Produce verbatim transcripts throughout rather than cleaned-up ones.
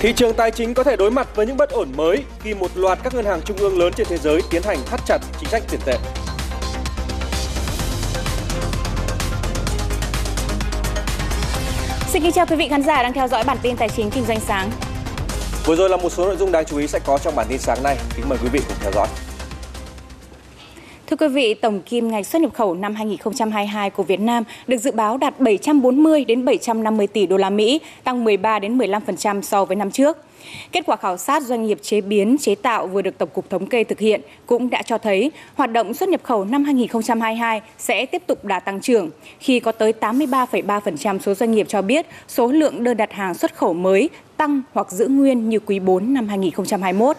Thị trường tài chính có thể đối mặt với những bất ổn mới khi một loạt các ngân hàng trung ương lớn trên thế giới tiến hành thắt chặt chính sách tiền tệ. Xin kính chào quý vị khán giả đang theo dõi bản tin Tài chính Kinh doanh sáng. Vừa rồi là một số nội dung đáng chú ý sẽ có trong bản tin sáng nay. Kính mời quý vị cùng theo dõi. Thưa quý vị, tổng kim ngạch xuất nhập khẩu năm hai nghìn không trăm hai mươi hai của Việt Nam được dự báo đạt bảy trăm bốn mươi đến bảy trăm năm mươi tỷ đô la Mỹ, tăng mười ba đến mười lăm phần trăm so với năm trước. Kết quả khảo sát doanh nghiệp chế biến, chế tạo vừa được Tổng cục Thống kê thực hiện cũng đã cho thấy hoạt động xuất nhập khẩu năm hai nghìn không trăm hai mươi hai sẽ tiếp tục đà tăng trưởng khi có tới tám mươi ba phẩy ba phần trăm số doanh nghiệp cho biết số lượng đơn đặt hàng xuất khẩu mới tăng hoặc giữ nguyên như quý bốn năm hai nghìn không trăm hai mươi mốt.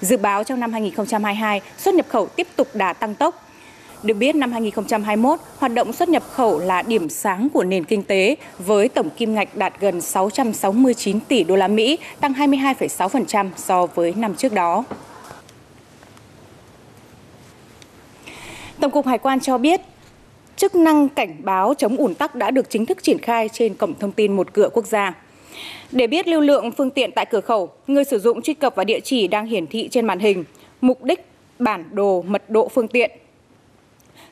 Dự báo trong năm hai nghìn không trăm hai mươi hai, xuất nhập khẩu tiếp tục đà tăng tốc. Được biết, năm hai nghìn không trăm hai mươi mốt, hoạt động xuất nhập khẩu là điểm sáng của nền kinh tế với tổng kim ngạch đạt gần sáu trăm sáu mươi chín tỷ đô la Mỹ, tăng hai mươi hai phẩy sáu phần trăm so với năm trước đó. Tổng cục Hải quan cho biết, chức năng cảnh báo chống ùn tắc đã được chính thức triển khai trên cổng thông tin một cửa quốc gia. Để biết lưu lượng phương tiện tại cửa khẩu, người sử dụng truy cập vào địa chỉ đang hiển thị trên màn hình, mục đích, bản đồ, mật độ phương tiện.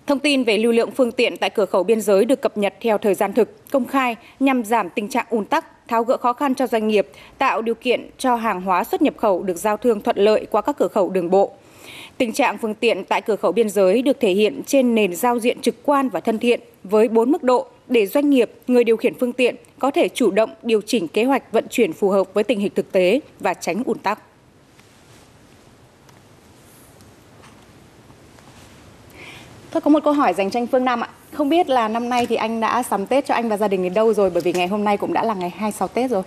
Thông tin về lưu lượng phương tiện tại cửa khẩu biên giới được cập nhật theo thời gian thực, công khai nhằm giảm tình trạng ùn tắc, tháo gỡ khó khăn cho doanh nghiệp, tạo điều kiện cho hàng hóa xuất nhập khẩu được giao thương thuận lợi qua các cửa khẩu đường bộ. Tình trạng phương tiện tại cửa khẩu biên giới được thể hiện trên nền giao diện trực quan và thân thiện với bốn mức độ để doanh nghiệp, người điều khiển phương tiện có thể chủ động điều chỉnh kế hoạch vận chuyển phù hợp với tình hình thực tế và tránh ùn tắc. Tôi có một câu hỏi dành cho anh Phương Nam ạ. Không biết là năm nay thì anh đã sắm Tết cho anh và gia đình đến đâu rồi, bởi vì ngày hôm nay cũng đã là ngày hai mươi sáu Tết rồi.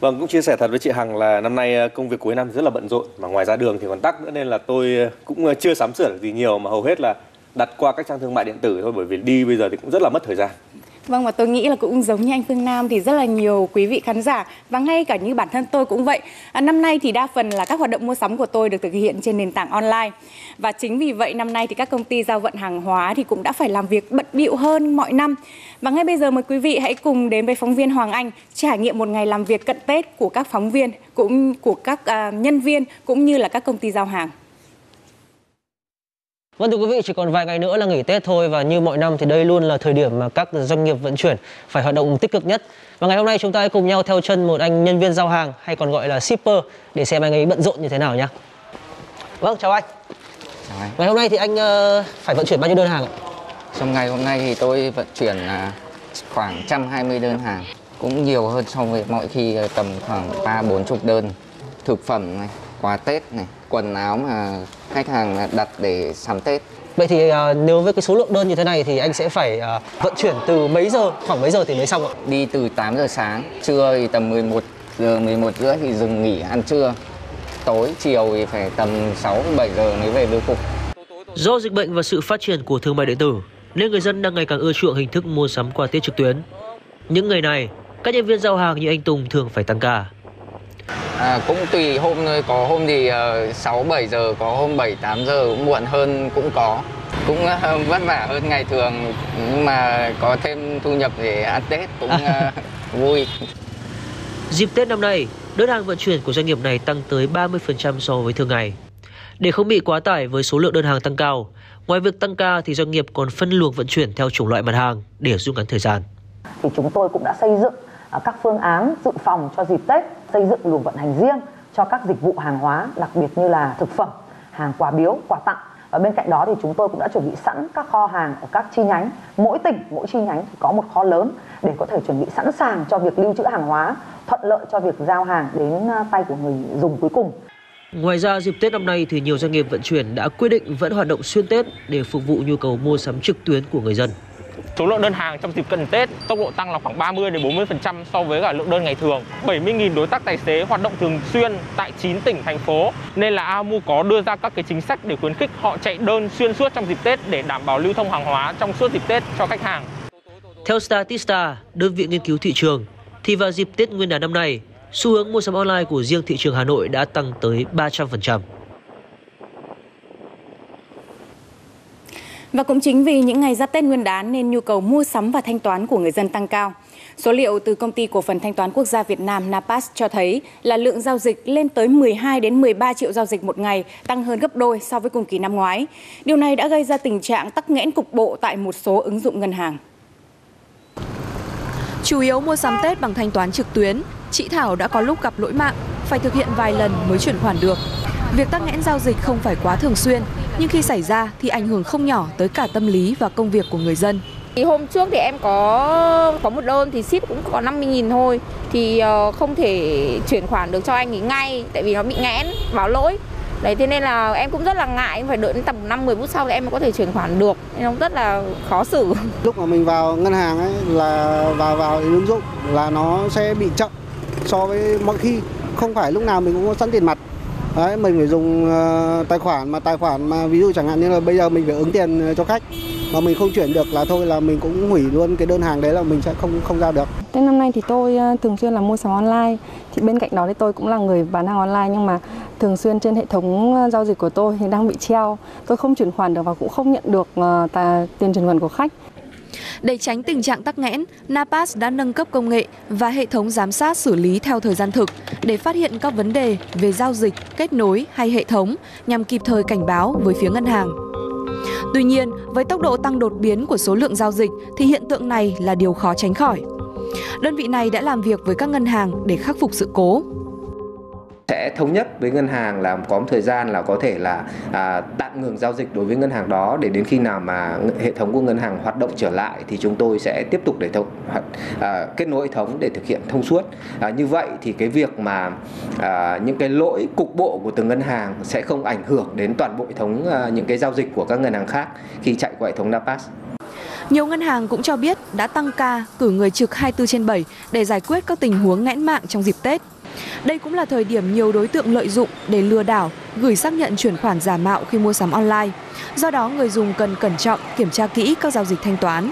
Vâng, cũng chia sẻ thật với chị Hằng là năm nay công việc cuối năm rất là bận rộn, mà ngoài ra đường thì còn tắc nữa, nên là tôi cũng chưa sắm sửa được gì nhiều mà hầu hết là đặt qua các trang thương mại điện tử thôi, bởi vì đi bây giờ thì cũng rất là mất thời gian. Vâng, và tôi nghĩ là cũng giống như anh Phương Nam thì rất là nhiều quý vị khán giả và ngay cả như bản thân tôi cũng vậy. À, năm nay thì đa phần là các hoạt động mua sắm của tôi được thực hiện trên nền tảng online. Và chính vì vậy năm nay thì các công ty giao vận hàng hóa thì cũng đã phải làm việc bận bịu hơn mọi năm. Và ngay bây giờ mời quý vị hãy cùng đến với phóng viên Hoàng Anh trải nghiệm một ngày làm việc cận Tết của các phóng viên, cũng của các à, nhân viên cũng như là các công ty giao hàng. Vâng thưa quý vị, chỉ còn vài ngày nữa là nghỉ Tết thôi và như mọi năm thì đây luôn là thời điểm mà các doanh nghiệp vận chuyển phải hoạt động tích cực nhất. Và ngày hôm nay chúng ta hãy cùng nhau theo chân một anh nhân viên giao hàng hay còn gọi là shipper để xem anh ấy bận rộn như thế nào nhé. Vâng, chào anh. Chào anh. Ngày hôm nay thì anh uh, phải vận chuyển bao nhiêu đơn hàng ạ? Trong ngày hôm nay thì tôi vận chuyển uh, khoảng một trăm hai mươi đơn hàng, cũng nhiều hơn so với mọi khi, uh, tầm khoảng ba bốn mươi đơn. Thực phẩm này, quà Tết này, quần áo mà khách hàng đặt để sắm Tết. Vậy thì à, nếu với cái số lượng đơn như thế này thì anh sẽ phải à, vận chuyển từ mấy giờ, khoảng mấy giờ thì mới xong ạ? Đi từ tám giờ sáng, trưa thì tầm mười một giờ mười một rưỡi thì dừng nghỉ ăn trưa. Tối chiều thì phải tầm sáu bảy giờ mới về bưu cục. Do dịch bệnh và sự phát triển của thương mại điện tử nên người dân đang ngày càng ưa chuộng hình thức mua sắm qua Tết trực tuyến. Những ngày này, các nhân viên giao hàng như anh Tùng thường phải tăng ca. À, cũng tùy hôm thôi, có hôm thì uh, sáu bảy giờ, có hôm bảy tám giờ, cũng muộn hơn cũng có. Cũng uh, vất vả hơn ngày thường nhưng mà có thêm thu nhập để ăn Tết cũng uh, vui. Dịp Tết năm nay, đơn hàng vận chuyển của doanh nghiệp này tăng tới ba mươi phần trăm so với thường ngày. Để không bị quá tải với số lượng đơn hàng tăng cao, ngoài việc tăng ca thì doanh nghiệp còn phân luồng vận chuyển theo chủng loại mặt hàng để rút ngắn thời gian. Thì chúng tôi cũng đã xây dựng các phương án dự phòng cho dịp Tết, xây dựng luồng vận hành riêng cho các dịch vụ hàng hóa, đặc biệt như là thực phẩm, hàng quà biếu, quà tặng. Và bên cạnh đó thì chúng tôi cũng đã chuẩn bị sẵn các kho hàng ở các chi nhánh. Mỗi tỉnh, mỗi chi nhánh thì có một kho lớn để có thể chuẩn bị sẵn sàng cho việc lưu trữ hàng hóa, thuận lợi cho việc giao hàng đến tay của người dùng cuối cùng. Ngoài ra, dịp Tết năm nay thì nhiều doanh nghiệp vận chuyển đã quyết định vẫn hoạt động xuyên Tết để phục vụ nhu cầu mua sắm trực tuyến của người dân. Số lượng đơn hàng trong dịp cận Tết tốc độ tăng là khoảng ba mươi đến bốn mươi phần trăm so với cả lượng đơn ngày thường. bảy mươi nghìn đối tác tài xế hoạt động thường xuyên tại chín tỉnh thành phố nên là a mu có đưa ra các cái chính sách để khuyến khích họ chạy đơn xuyên suốt trong dịp Tết để đảm bảo lưu thông hàng hóa trong suốt dịp Tết cho khách hàng. Theo Statista, đơn vị nghiên cứu thị trường, thì vào dịp Tết Nguyên đán năm nay, xu hướng mua sắm online của riêng thị trường Hà Nội đã tăng tới ba trăm phần trăm. Và cũng chính vì những ngày giáp Tết Nguyên đán nên nhu cầu mua sắm và thanh toán của người dân tăng cao. Số liệu từ Công ty Cổ phần Thanh toán Quốc gia Việt Nam NAPAS cho thấy là lượng giao dịch lên tới mười hai đến mười ba triệu giao dịch một ngày, tăng hơn gấp đôi so với cùng kỳ năm ngoái. Điều này đã gây ra tình trạng tắc nghẽn cục bộ tại một số ứng dụng ngân hàng. Chủ yếu mua sắm Tết bằng thanh toán trực tuyến, chị Thảo đã có lúc gặp lỗi mạng, phải thực hiện vài lần mới chuyển khoản được. Việc tắc nghẽn giao dịch không phải quá thường xuyên, nhưng khi xảy ra thì ảnh hưởng không nhỏ tới cả tâm lý và công việc của người dân. Thì hôm trước thì em có có một đơn thì ship cũng có năm mươi nghìn thôi, thì không thể chuyển khoản được cho anh ấy ngay, tại vì nó bị nghẽn, báo lỗi. Đấy, thế nên là em cũng rất là ngại, phải đợi đến tầm năm mười phút sau thì em mới có thể chuyển khoản được, nên nó rất là khó xử. Lúc mà mình vào ngân hàng ấy, là vào vào ứng dụng là nó sẽ bị chậm so với mọi khi. Không phải lúc nào mình cũng có sẵn tiền mặt. Đấy, mình phải dùng uh, tài khoản mà tài khoản mà ví dụ chẳng hạn như là bây giờ mình phải ứng tiền cho khách mà mình không chuyển được là thôi là mình cũng hủy luôn cái đơn hàng đấy, là mình sẽ không không giao được. Tết năm nay thì tôi thường xuyên là mua sắm online, thì bên cạnh đó thì tôi cũng là người bán hàng online, nhưng mà thường xuyên trên hệ thống giao dịch của tôi thì đang bị treo, tôi không chuyển khoản được và cũng không nhận được tiền chuyển khoản của khách. Để tránh tình trạng tắc nghẽn, NAPAS đã nâng cấp công nghệ và hệ thống giám sát xử lý theo thời gian thực để phát hiện các vấn đề về giao dịch, kết nối hay hệ thống nhằm kịp thời cảnh báo với phía ngân hàng. Tuy nhiên, với tốc độ tăng đột biến của số lượng giao dịch thì hiện tượng này là điều khó tránh khỏi. Đơn vị này đã làm việc với các ngân hàng để khắc phục sự cố. Sẽ thống nhất với ngân hàng là có một thời gian là có thể là à, tạm ngừng giao dịch đối với ngân hàng đó, để đến khi nào mà hệ thống của ngân hàng hoạt động trở lại thì chúng tôi sẽ tiếp tục để thông, à, kết nối hệ thống để thực hiện thông suốt. À, như vậy thì cái việc mà à, những cái lỗi cục bộ của từng ngân hàng sẽ không ảnh hưởng đến toàn bộ hệ thống à, những cái giao dịch của các ngân hàng khác khi chạy qua hệ thống NAPAS. Nhiều ngân hàng cũng cho biết đã tăng ca cử người trực hai mươi bốn trên bảy để giải quyết các tình huống nghẽn mạng trong dịp Tết. Đây cũng là thời điểm nhiều đối tượng lợi dụng để lừa đảo, gửi xác nhận chuyển khoản giả mạo khi mua sắm online. Do đó, người dùng cần cẩn trọng kiểm tra kỹ các giao dịch thanh toán.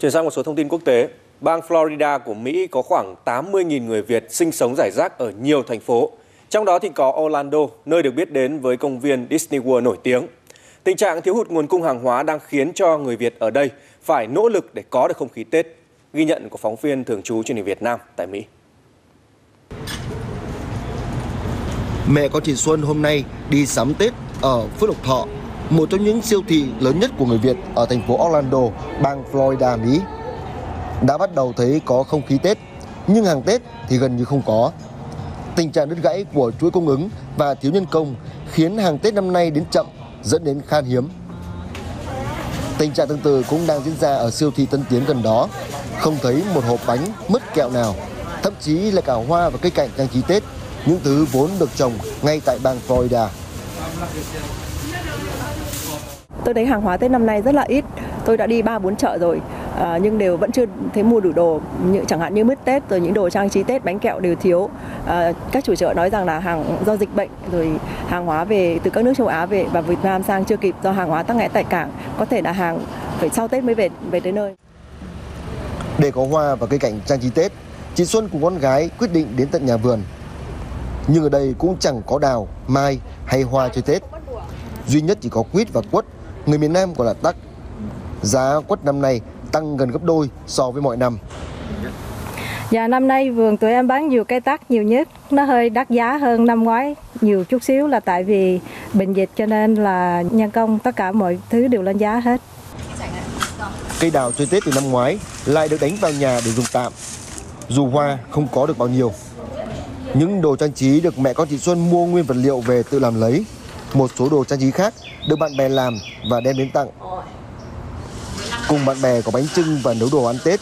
Chuyển sang một số thông tin quốc tế. Bang Florida của Mỹ có khoảng tám mươi nghìn người Việt sinh sống rải rác ở nhiều thành phố. Trong đó thì có Orlando, nơi được biết đến với công viên Disney World nổi tiếng. Tình trạng thiếu hụt nguồn cung hàng hóa đang khiến cho người Việt ở đây phải nỗ lực để có được không khí Tết. Ghi nhận của phóng viên thường trú Truyền hình Việt Nam tại Mỹ. Mẹ con chị Xuân hôm nay đi sắm Tết ở Phước Lộc Thọ, một trong những siêu thị lớn nhất của người Việt ở thành phố Orlando, bang Florida, Mỹ. Đã bắt đầu thấy có không khí Tết, nhưng hàng Tết thì gần như không có. Tình trạng đứt gãy của chuỗi cung ứng và thiếu nhân công khiến hàng Tết năm nay đến chậm, dẫn đến khan hiếm. Tình trạng tương tự cũng đang diễn ra ở siêu thị Tân Tiến gần đó. Không thấy một hộp bánh, mứt kẹo nào, thậm chí là cả hoa và cây cảnh trang trí Tết, những thứ vốn được trồng ngay tại bang Florida. Tôi thấy hàng hóa Tết năm nay rất là ít. Tôi đã đi ba bốn chợ rồi, à, nhưng đều vẫn chưa thấy mua đủ đồ. Như, chẳng hạn như mứt Tết, rồi những đồ trang trí Tết, bánh kẹo đều thiếu. À, các chủ chợ nói rằng là hàng do dịch bệnh, rồi hàng hóa về từ các nước châu Á về và Việt Nam sang chưa kịp do hàng hóa tắc nghẽn tại cảng. Có thể là hàng phải sau Tết mới về về tới nơi. Để có hoa và cây cảnh trang trí Tết, chị Xuân cùng con gái quyết định đến tận nhà vườn. Nhưng ở đây cũng chẳng có đào, mai hay hoa chơi Tết. Duy nhất chỉ có quýt và quất, người miền Nam gọi là tắc. Giá quất năm nay tăng gần gấp đôi so với mọi năm. Dạ, năm nay vườn tụi em bán nhiều cây tắc nhiều nhất. Nó hơi đắt giá hơn năm ngoái nhiều chút xíu, là tại vì bệnh dịch cho nên là nhân công tất cả mọi thứ đều lên giá hết. Cây đào chơi Tết từ năm ngoái lại được đánh vào nhà để dùng tạm, dù hoa không có được bao nhiêu. Những đồ trang trí được mẹ con chị Xuân mua nguyên vật liệu về tự làm lấy. Một số đồ trang trí khác được bạn bè làm và đem đến tặng. Cùng bạn bè có bánh chưng và nấu đồ ăn Tết,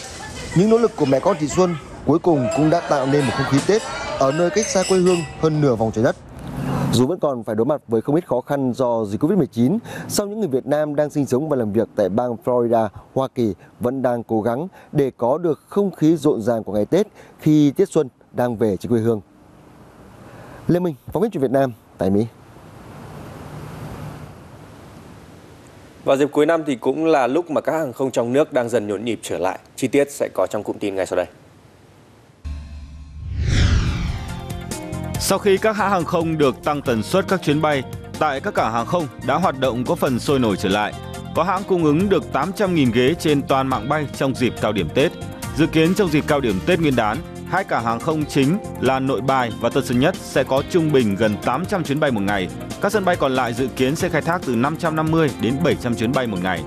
những nỗ lực của mẹ con chị Xuân cuối cùng cũng đã tạo nên một không khí Tết ở nơi cách xa quê hương hơn nửa vòng trái đất. Dù vẫn còn phải đối mặt với không ít khó khăn do dịch Covid mười chín, song những người Việt Nam đang sinh sống và làm việc tại bang Florida, Hoa Kỳ vẫn đang cố gắng để có được không khí rộn ràng của ngày Tết khi Tết Xuân đang về trên quê hương. Lê Minh, phóng viên Truyền Việt Nam tại Mỹ. Vào dịp cuối năm thì cũng là lúc mà các hàng không trong nước đang dần nhộn nhịp trở lại. Chi tiết sẽ có trong cụm tin ngay sau đây. Sau khi các hãng hàng không được tăng tần suất các chuyến bay, tại các cảng hàng không đã hoạt động có phần sôi nổi trở lại. Có hãng cung ứng được tám trăm nghìn ghế trên toàn mạng bay trong dịp cao điểm Tết. Dự kiến trong dịp cao điểm Tết Nguyên đán, hai cảng hàng không chính là Nội Bài và Tân Sơn Nhất sẽ có trung bình gần tám trăm chuyến bay một ngày. Các sân bay còn lại dự kiến sẽ khai thác từ năm trăm năm mươi đến bảy trăm chuyến bay một ngày.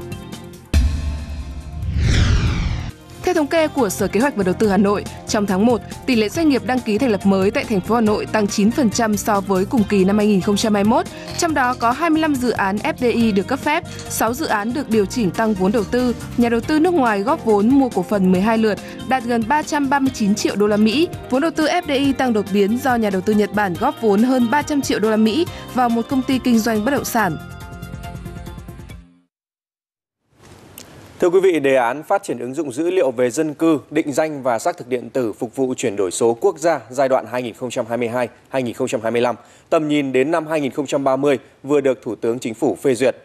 Theo thống kê của Sở Kế hoạch và Đầu tư Hà Nội, trong tháng một, tỷ lệ doanh nghiệp đăng ký thành lập mới tại thành phố Hà Nội tăng chín phần trăm so với cùng kỳ năm hai nghìn không trăm hai mươi mốt, trong đó có hai mươi lăm dự án ép đê i được cấp phép, sáu dự án được điều chỉnh tăng vốn đầu tư, nhà đầu tư nước ngoài góp vốn mua cổ phần mười hai lượt, đạt gần ba trăm ba mươi chín triệu đô la Mỹ. Vốn đầu tư ép đê i tăng đột biến do nhà đầu tư Nhật Bản góp vốn hơn ba trăm triệu đô la Mỹ vào một công ty kinh doanh bất động sản. Thưa quý vị, đề án phát triển ứng dụng dữ liệu về dân cư, định danh và xác thực điện tử phục vụ chuyển đổi số quốc gia giai đoạn hai nghìn không trăm hai mươi hai đến hai nghìn không trăm hai mươi lăm, tầm nhìn đến năm hai nghìn không trăm ba mươi vừa được Thủ tướng Chính phủ phê duyệt.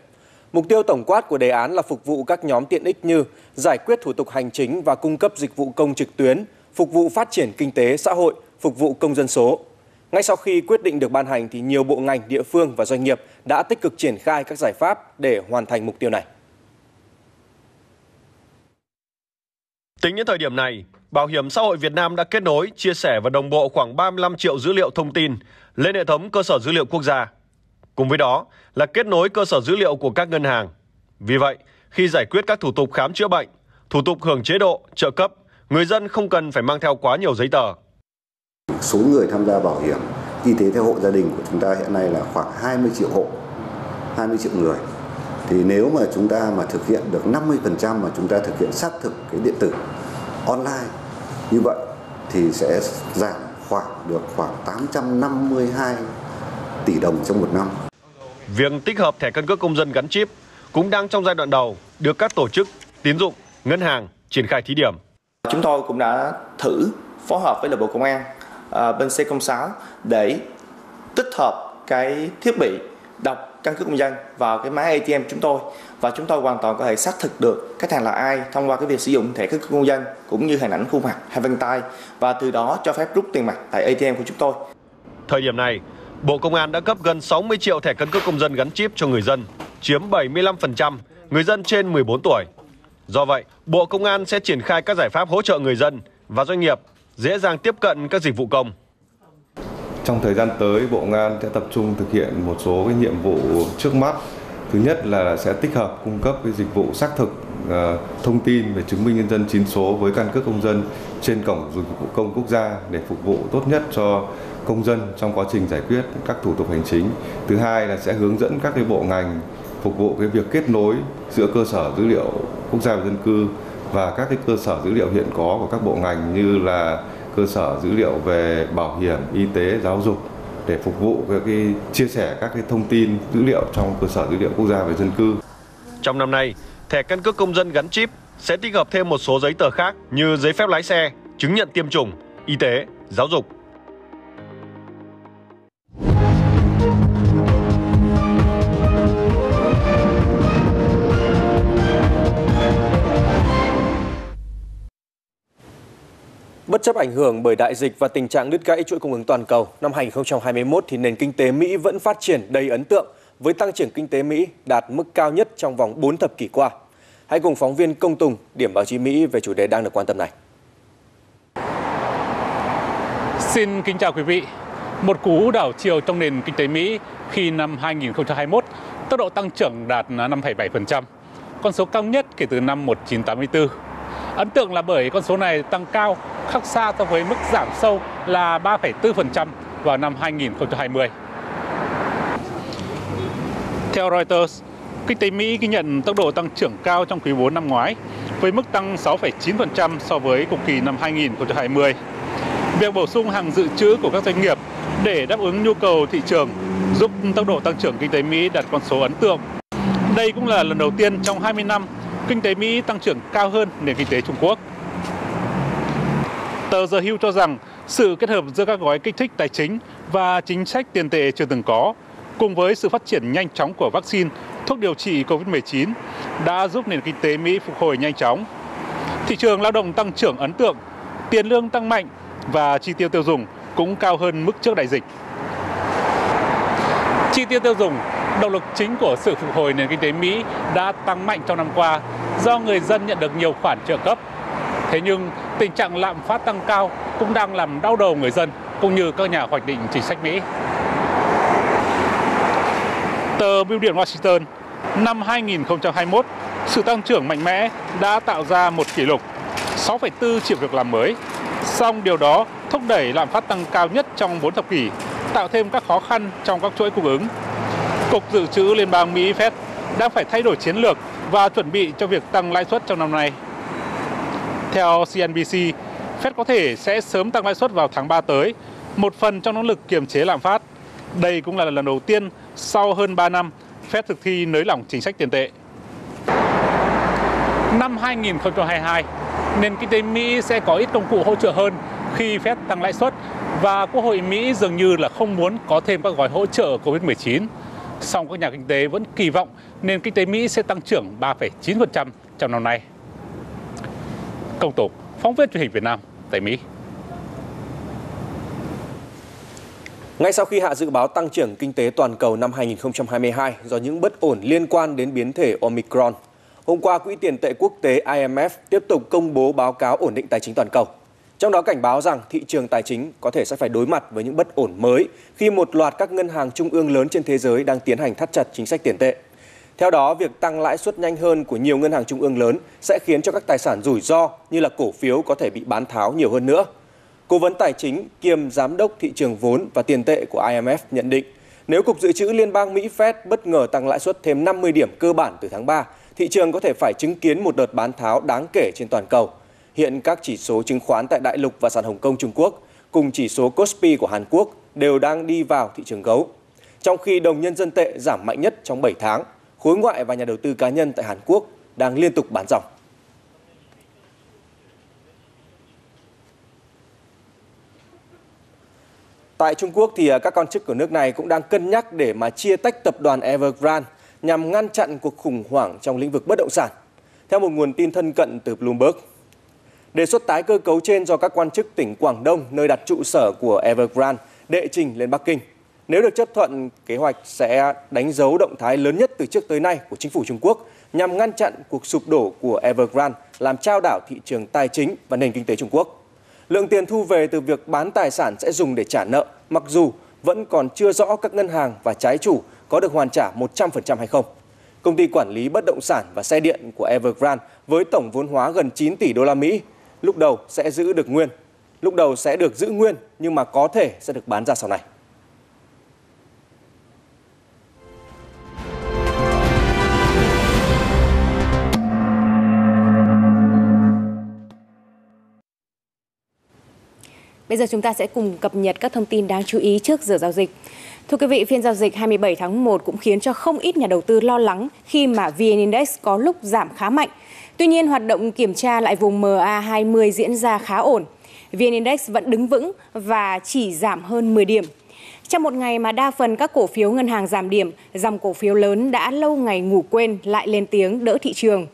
Mục tiêu tổng quát của đề án là phục vụ các nhóm tiện ích như giải quyết thủ tục hành chính và cung cấp dịch vụ công trực tuyến, phục vụ phát triển kinh tế xã hội, phục vụ công dân số. Ngay sau khi quyết định được ban hành thì nhiều bộ ngành, địa phương và doanh nghiệp đã tích cực triển khai các giải pháp để hoàn thành mục tiêu này. Tính đến thời điểm này, Bảo hiểm xã hội Việt Nam đã kết nối, chia sẻ và đồng bộ khoảng ba mươi lăm triệu dữ liệu thông tin lên hệ thống cơ sở dữ liệu quốc gia. Cùng với đó là kết nối cơ sở dữ liệu của các ngân hàng. Vì vậy, khi giải quyết các thủ tục khám chữa bệnh, thủ tục hưởng chế độ, trợ cấp, người dân không cần phải mang theo quá nhiều giấy tờ. Số người tham gia bảo hiểm y tế theo hộ gia đình của chúng ta hiện nay là khoảng hai mươi triệu hộ, hai mươi triệu người. Thì nếu mà chúng ta mà thực hiện được năm mươi phần trăm mà chúng ta thực hiện xác thực cái điện tử online như vậy thì sẽ giảm khoảng được khoảng tám trăm năm mươi hai tỷ đồng trong một năm. Việc tích hợp thẻ căn cước công dân gắn chip cũng đang trong giai đoạn đầu được các tổ chức tín dụng, ngân hàng triển khai thí điểm. Chúng tôi cũng đã thử phối hợp với Bộ Công an bên C không sáu để tích hợp cái thiết bị đọc căn cước công dân vào cái máy A T M chúng tôi và chúng tôi hoàn toàn có thể xác thực được khách hàng là ai thông qua cái việc sử dụng thẻ căn cước công dân cũng như hình ảnh khuôn mặt hay vân tay và từ đó cho phép rút tiền mặt tại A T M của chúng tôi. Thời điểm này, Bộ Công an đã cấp gần sáu mươi triệu thẻ căn cước công dân gắn chip cho người dân, chiếm bảy mươi lăm phần trăm người dân trên mười bốn tuổi. Do vậy, Bộ Công an sẽ triển khai các giải pháp hỗ trợ người dân và doanh nghiệp dễ dàng tiếp cận các dịch vụ công. Trong thời gian tới, Bộ Công an sẽ tập trung thực hiện một số cái nhiệm vụ trước mắt. Thứ nhất là sẽ tích hợp cung cấp cái dịch vụ xác thực thông tin về chứng minh nhân dân chín số với căn cước công dân trên cổng dịch vụ công quốc gia để phục vụ tốt nhất cho công dân trong quá trình giải quyết các thủ tục hành chính. Thứ hai là sẽ hướng dẫn các cái bộ ngành phục vụ cái việc kết nối giữa cơ sở dữ liệu quốc gia về dân cư và các cái cơ sở dữ liệu hiện có của các bộ ngành như là cơ sở dữ liệu về bảo hiểm, y tế, giáo dục để phục vụ cái, cái chia sẻ các cái thông tin dữ liệu trong cơ sở dữ liệu quốc gia về dân cư. Trong năm nay, thẻ căn cước công dân gắn chip sẽ tích hợp thêm một số giấy tờ khác như giấy phép lái xe, chứng nhận tiêm chủng, y tế, giáo dục. Bất chấp ảnh hưởng bởi đại dịch và tình trạng đứt gãy chuỗi cung ứng toàn cầu, năm hai nghìn không trăm hai mươi mốt thì nền kinh tế Mỹ vẫn phát triển đầy ấn tượng với tăng trưởng kinh tế Mỹ đạt mức cao nhất trong vòng bốn thập kỷ qua. Hãy cùng phóng viên Công Tùng điểm báo chí Mỹ về chủ đề đang được quan tâm này. Xin kính chào quý vị. Một cú đảo chiều trong nền kinh tế Mỹ khi năm hai nghìn không trăm hai mươi mốt tốc độ tăng trưởng đạt năm phẩy bảy phần trăm, con số cao nhất kể từ năm một nghìn chín trăm tám mươi tư. Ấn tượng là bởi con số này tăng cao khác xa so với mức giảm sâu là ba phẩy bốn phần trăm vào năm hai nghìn không trăm hai mươi. Theo Reuters, kinh tế Mỹ ghi nhận tốc độ tăng trưởng cao trong quý bốn năm ngoái với mức tăng sáu phẩy chín phần trăm so với cùng kỳ năm hai nghìn không trăm hai mươi. Việc bổ sung hàng dự trữ của các doanh nghiệp để đáp ứng nhu cầu thị trường giúp tốc độ tăng trưởng kinh tế Mỹ đạt con số ấn tượng. Đây cũng là lần đầu tiên trong hai mươi năm kinh tế Mỹ tăng trưởng cao hơn nền kinh tế Trung Quốc. Tờ The Hill cho rằng sự kết hợp giữa các gói kích thích tài chính và chính sách tiền tệ chưa từng có, cùng với sự phát triển nhanh chóng của vaccine, thuốc điều trị Covid mười chín đã giúp nền kinh tế Mỹ phục hồi nhanh chóng. Thị trường lao động tăng trưởng ấn tượng, tiền lương tăng mạnh và chi tiêu tiêu dùng cũng cao hơn mức trước đại dịch. Chi tiêu tiêu dùng Động lực chính của sự phục hồi nền kinh tế Mỹ đã tăng mạnh trong năm qua do người dân nhận được nhiều khoản trợ cấp. Thế nhưng, tình trạng lạm phát tăng cao cũng đang làm đau đầu người dân cũng như các nhà hoạch định chính sách Mỹ. Tờ Bưu điện Washington, năm hai nghìn không trăm hai mươi mốt, sự tăng trưởng mạnh mẽ đã tạo ra một kỷ lục sáu phẩy bốn triệu việc làm mới. Song điều đó thúc đẩy lạm phát tăng cao nhất trong bốn thập kỷ, tạo thêm các khó khăn trong các chuỗi cung ứng. Cục Dự trữ Liên bang Mỹ Fed đang phải thay đổi chiến lược và chuẩn bị cho việc tăng lãi suất trong năm nay. Theo xê en bê xê, Fed có thể sẽ sớm tăng lãi suất vào tháng ba tới, một phần trong nỗ lực kiềm chế lạm phát. Đây cũng là lần đầu tiên sau hơn ba năm Fed thực thi nới lỏng chính sách tiền tệ. Năm hai nghìn không trăm hai mươi hai, nền kinh tế Mỹ sẽ có ít công cụ hỗ trợ hơn khi Fed tăng lãi suất và Quốc hội Mỹ dường như là không muốn có thêm các gói hỗ trợ Covid mười chín. Song các nhà kinh tế vẫn kỳ vọng nền kinh tế Mỹ sẽ tăng trưởng ba phẩy chín phần trăm trong năm nay. Công Tục, phóng viên truyền hình Việt Nam tại Mỹ. Ngay sau khi hạ dự báo tăng trưởng kinh tế toàn cầu năm hai nghìn không trăm hai mươi hai do những bất ổn liên quan đến biến thể Omicron, hôm qua Quỹ tiền tệ quốc tế I M F tiếp tục công bố báo cáo ổn định tài chính toàn cầu. Trong đó cảnh báo rằng thị trường tài chính có thể sẽ phải đối mặt với những bất ổn mới khi một loạt các ngân hàng trung ương lớn trên thế giới đang tiến hành thắt chặt chính sách tiền tệ. Theo đó, việc tăng lãi suất nhanh hơn của nhiều ngân hàng trung ương lớn sẽ khiến cho các tài sản rủi ro như là cổ phiếu có thể bị bán tháo nhiều hơn nữa. Cố vấn tài chính kiêm giám đốc thị trường vốn và tiền tệ của I M F nhận định, nếu Cục Dự trữ Liên bang Mỹ Fed bất ngờ tăng lãi suất thêm năm mươi điểm cơ bản từ tháng ba, thị trường có thể phải chứng kiến một đợt bán tháo đáng kể trên toàn cầu. Hiện các chỉ số chứng khoán tại Đại lục và sàn Hồng Kông Trung Quốc cùng chỉ số Kospi của Hàn Quốc đều đang đi vào thị trường gấu. Trong khi đồng nhân dân tệ giảm mạnh nhất trong bảy tháng, khối ngoại và nhà đầu tư cá nhân tại Hàn Quốc đang liên tục bán ròng. Tại Trung Quốc thì các quan chức của nước này cũng đang cân nhắc để mà chia tách tập đoàn Evergrande nhằm ngăn chặn cuộc khủng hoảng trong lĩnh vực bất động sản. Theo một nguồn tin thân cận từ Bloomberg, đề xuất tái cơ cấu trên do các quan chức tỉnh Quảng Đông, nơi đặt trụ sở của Evergrande, đệ trình lên Bắc Kinh. Nếu được chấp thuận, kế hoạch sẽ đánh dấu động thái lớn nhất từ trước tới nay của chính phủ Trung Quốc nhằm ngăn chặn cuộc sụp đổ của Evergrande, làm chao đảo thị trường tài chính và nền kinh tế Trung Quốc. Lượng tiền thu về từ việc bán tài sản sẽ dùng để trả nợ, mặc dù vẫn còn chưa rõ các ngân hàng và trái chủ có được hoàn trả một trăm phần trăm hay không. Công ty quản lý bất động sản và xe điện của Evergrande với tổng vốn hóa gần chín tỷ đô la Mỹ, lúc đầu sẽ giữ được nguyên, lúc đầu sẽ được giữ nguyên nhưng mà có thể sẽ được bán ra sau này. Bây giờ chúng ta sẽ cùng cập nhật các thông tin đáng chú ý trước giờ giao dịch. Thưa quý vị, phiên giao dịch hai mươi bảy tháng một cũng khiến cho không ít nhà đầu tư lo lắng khi mà vê en Index có lúc giảm khá mạnh. Tuy nhiên, hoạt động kiểm tra lại vùng M A hai mươi diễn ra khá ổn. vê en Index vẫn đứng vững và chỉ giảm hơn mười điểm. Trong một ngày mà đa phần các cổ phiếu ngân hàng giảm điểm, dòng cổ phiếu lớn đã lâu ngày ngủ quên lại lên tiếng đỡ thị trường.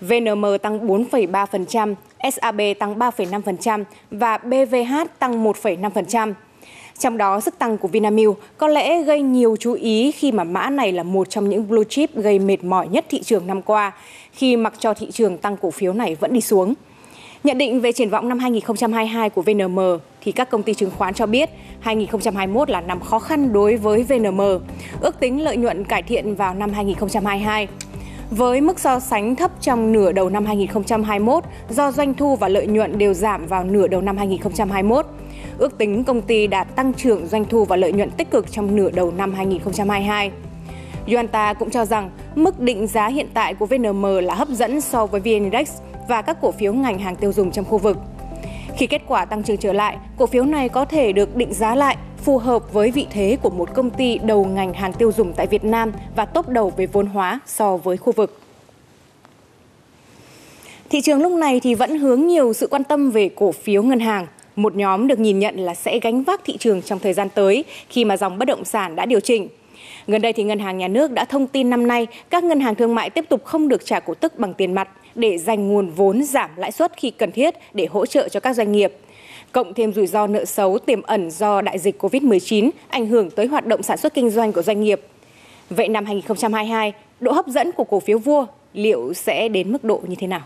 vê en em tăng bốn phẩy ba phần trăm, ét a bê tăng ba phẩy năm phần trăm và bê vê hát tăng một phẩy năm phần trăm. Trong đó, sức tăng của Vinamilk có lẽ gây nhiều chú ý khi mà mã này là một trong những blue chip gây mệt mỏi nhất thị trường năm qua, khi mặc cho thị trường tăng cổ phiếu này vẫn đi xuống. Nhận định về triển vọng năm hai nghìn không trăm hai mươi hai của vê en em thì các công ty chứng khoán cho biết hai nghìn không trăm hai mươi mốt là năm khó khăn đối với vê en em, ước tính lợi nhuận cải thiện vào năm hai nghìn không trăm hai mươi hai. Với mức so sánh thấp trong nửa đầu năm hai nghìn không trăm hai mươi mốt do doanh thu và lợi nhuận đều giảm vào nửa đầu năm hai nghìn không trăm hai mươi mốt, ước tính công ty đạt tăng trưởng doanh thu và lợi nhuận tích cực trong nửa đầu năm hai nghìn không trăm hai mươi hai. Yuanta cũng cho rằng mức định giá hiện tại của vê en em là hấp dẫn so với vê en Index và các cổ phiếu ngành hàng tiêu dùng trong khu vực. Khi kết quả tăng trưởng trở lại, cổ phiếu này có thể được định giá lại phù hợp với vị thế của một công ty đầu ngành hàng tiêu dùng tại Việt Nam và tốp đầu về vốn hóa so với khu vực. Thị trường lúc này thì vẫn hướng nhiều sự quan tâm về cổ phiếu ngân hàng, một nhóm được nhìn nhận là sẽ gánh vác thị trường trong thời gian tới khi mà dòng bất động sản đã điều chỉnh. Gần đây thì Ngân hàng Nhà nước đã thông tin năm nay các ngân hàng thương mại tiếp tục không được trả cổ tức bằng tiền mặt để dành nguồn vốn giảm lãi suất khi cần thiết để hỗ trợ cho các doanh nghiệp. Cộng thêm rủi ro nợ xấu tiềm ẩn do đại dịch Covid mười chín ảnh hưởng tới hoạt động sản xuất kinh doanh của doanh nghiệp. Vậy năm hai nghìn không trăm hai mươi hai, độ hấp dẫn của cổ phiếu vua liệu sẽ đến mức độ như thế nào?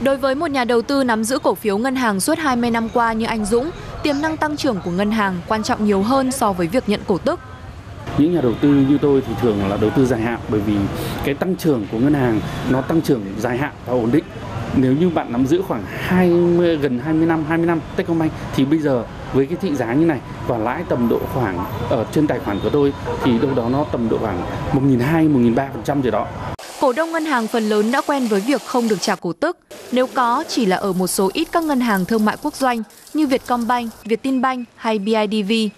Đối với một nhà đầu tư nắm giữ cổ phiếu ngân hàng suốt hai mươi năm qua như anh Dũng, tiềm năng tăng trưởng của ngân hàng quan trọng nhiều hơn so với việc nhận cổ tức. Những nhà đầu tư như tôi thì thường là đầu tư dài hạn, bởi vì cái tăng trưởng của ngân hàng nó tăng trưởng dài hạn và ổn định. Nếu như bạn nắm giữ khoảng hai mươi, gần hai mươi năm, hai mươi năm Techcombank thì bây giờ với cái thị giá như này và lãi tầm độ khoảng ở trên tài khoản của tôi thì đâu đó nó tầm độ khoảng một nghìn hai trăm, một nghìn ba trăm phần trăm gì đó. Cổ đông ngân hàng phần lớn đã quen với việc không được trả cổ tức, nếu có chỉ là ở một số ít các ngân hàng thương mại quốc doanh như Vietcombank, Vietinbank hay bê i đê vê.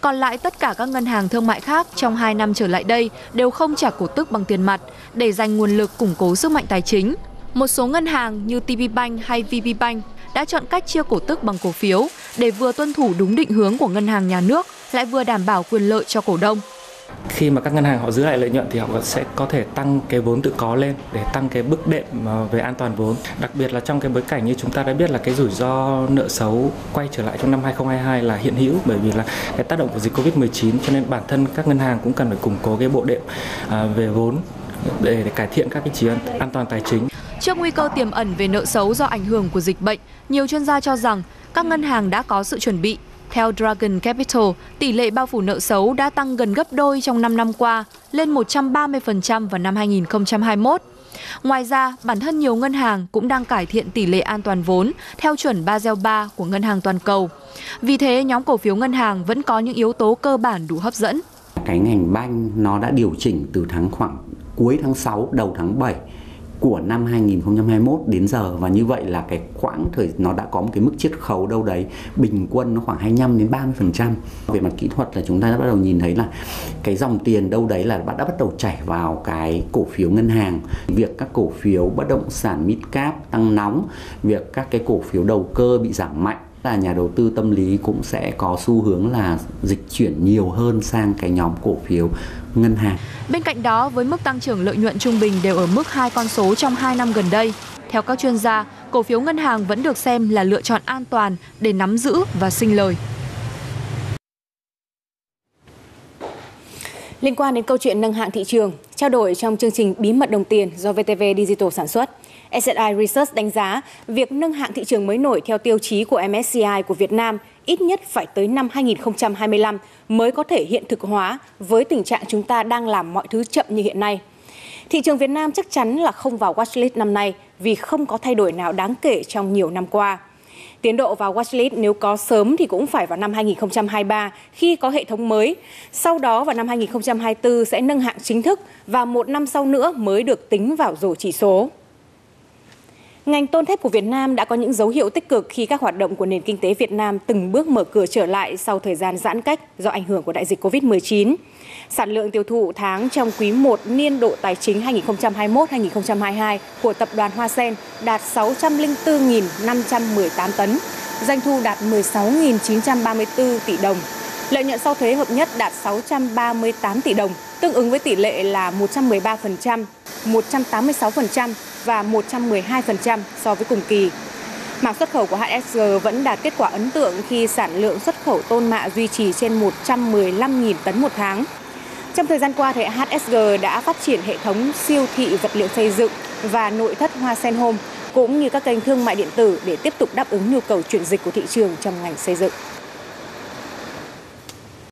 Còn lại tất cả các ngân hàng thương mại khác trong hai năm trở lại đây đều không trả cổ tức bằng tiền mặt để dành nguồn lực củng cố sức mạnh tài chính. Một số ngân hàng như TPBank hay VIBank đã chọn cách chia cổ tức bằng cổ phiếu để vừa tuân thủ đúng định hướng của ngân hàng nhà nước lại vừa đảm bảo quyền lợi cho cổ đông. Khi mà các ngân hàng họ giữ lại lợi nhuận thì họ sẽ có thể tăng cái vốn tự có lên để tăng cái bước đệm về an toàn vốn. Đặc biệt là trong cái bối cảnh như chúng ta đã biết là cái rủi ro nợ xấu quay trở lại trong năm hai nghìn không trăm hai mươi hai là hiện hữu, bởi vì là cái tác động của dịch Covid mười chín, cho nên bản thân các ngân hàng cũng cần phải củng cố cái bộ đệm về vốn để, để cải thiện các cái chỉ an toàn tài chính. Trước nguy cơ tiềm ẩn về nợ xấu do ảnh hưởng của dịch bệnh, nhiều chuyên gia cho rằng các ngân hàng đã có sự chuẩn bị. Theo Dragon Capital, tỷ lệ bao phủ nợ xấu đã tăng gần gấp đôi trong năm năm qua, lên một trăm ba mươi phần trăm vào năm hai nghìn không trăm hai mươi mốt. Ngoài ra, bản thân nhiều ngân hàng cũng đang cải thiện tỷ lệ an toàn vốn theo chuẩn Basel ba của ngân hàng toàn cầu. Vì thế, nhóm cổ phiếu ngân hàng vẫn có những yếu tố cơ bản đủ hấp dẫn. Cái ngành banh nó đã điều chỉnh từ tháng khoảng cuối tháng sáu, đầu tháng bảy của năm hai nghìn không trăm hai mươi mốt đến giờ, và như vậy là cái quãng thời nó đã có một cái mức chiết khấu đâu đấy bình quân nó khoảng hai mươi lăm đến ba mươi phần trăm. Về mặt kỹ thuật là chúng ta đã bắt đầu nhìn thấy là cái dòng tiền đâu đấy là bạn đã bắt đầu chảy vào cái cổ phiếu ngân hàng. Việc các cổ phiếu bất động sản midcap tăng nóng, việc các cái cổ phiếu đầu cơ bị giảm mạnh là nhà đầu tư tâm lý cũng sẽ có xu hướng là dịch chuyển nhiều hơn sang cái nhóm cổ phiếu ngân hàng. Bên cạnh đó, với mức tăng trưởng lợi nhuận trung bình đều ở mức hai con số trong hai năm gần đây, theo các chuyên gia, cổ phiếu ngân hàng vẫn được xem là lựa chọn an toàn để nắm giữ và sinh lời. Liên quan đến câu chuyện nâng hạng thị trường, trao đổi trong chương trình Bí mật đồng tiền do vê tê vê Digital sản xuất, ét ét i Research đánh giá việc nâng hạng thị trường mới nổi theo tiêu chí của em ét xê i của Việt Nam ít nhất phải tới năm hai nghìn không trăm hai mươi lăm mới có thể hiện thực hóa với tình trạng chúng ta đang làm mọi thứ chậm như hiện nay. Thị trường Việt Nam chắc chắn là không vào watchlist năm nay vì không có thay đổi nào đáng kể trong nhiều năm qua. Tiến độ vào watchlist nếu có sớm thì cũng phải vào năm hai nghìn không trăm hai mươi ba khi có hệ thống mới. Sau đó vào năm hai nghìn không trăm hai mươi tư sẽ nâng hạng chính thức và một năm sau nữa mới được tính vào rổ chỉ số. Ngành tôn thép của Việt Nam đã có những dấu hiệu tích cực khi các hoạt động của nền kinh tế Việt Nam từng bước mở cửa trở lại sau thời gian giãn cách do ảnh hưởng của đại dịch Covid mười chín. Sản lượng tiêu thụ tháng trong quý một niên độ tài chính hai nghìn không trăm hai mươi mốt đến hai nghìn không trăm hai mươi hai của tập đoàn Hoa Sen đạt sáu trăm lẻ bốn nghìn năm trăm mười tám tấn, doanh thu đạt mười sáu nghìn chín trăm ba mươi tư tỷ đồng. Lợi nhuận sau thuế hợp nhất đạt sáu trăm ba mươi tám tỷ đồng, tương ứng với tỷ lệ là một trăm mười ba phần trăm, một trăm tám mươi sáu phần trăm và một trăm mười hai phần trăm so với cùng kỳ. Mảng xuất khẩu của hát ét giê vẫn đạt kết quả ấn tượng khi sản lượng xuất khẩu tôn mạ duy trì trên một trăm mười lăm nghìn tấn một tháng. Trong thời gian qua, thì hát ét giê đã phát triển hệ thống siêu thị vật liệu xây dựng và nội thất Hoa Sen Home, cũng như các kênh thương mại điện tử để tiếp tục đáp ứng nhu cầu chuyển dịch của thị trường trong ngành xây dựng.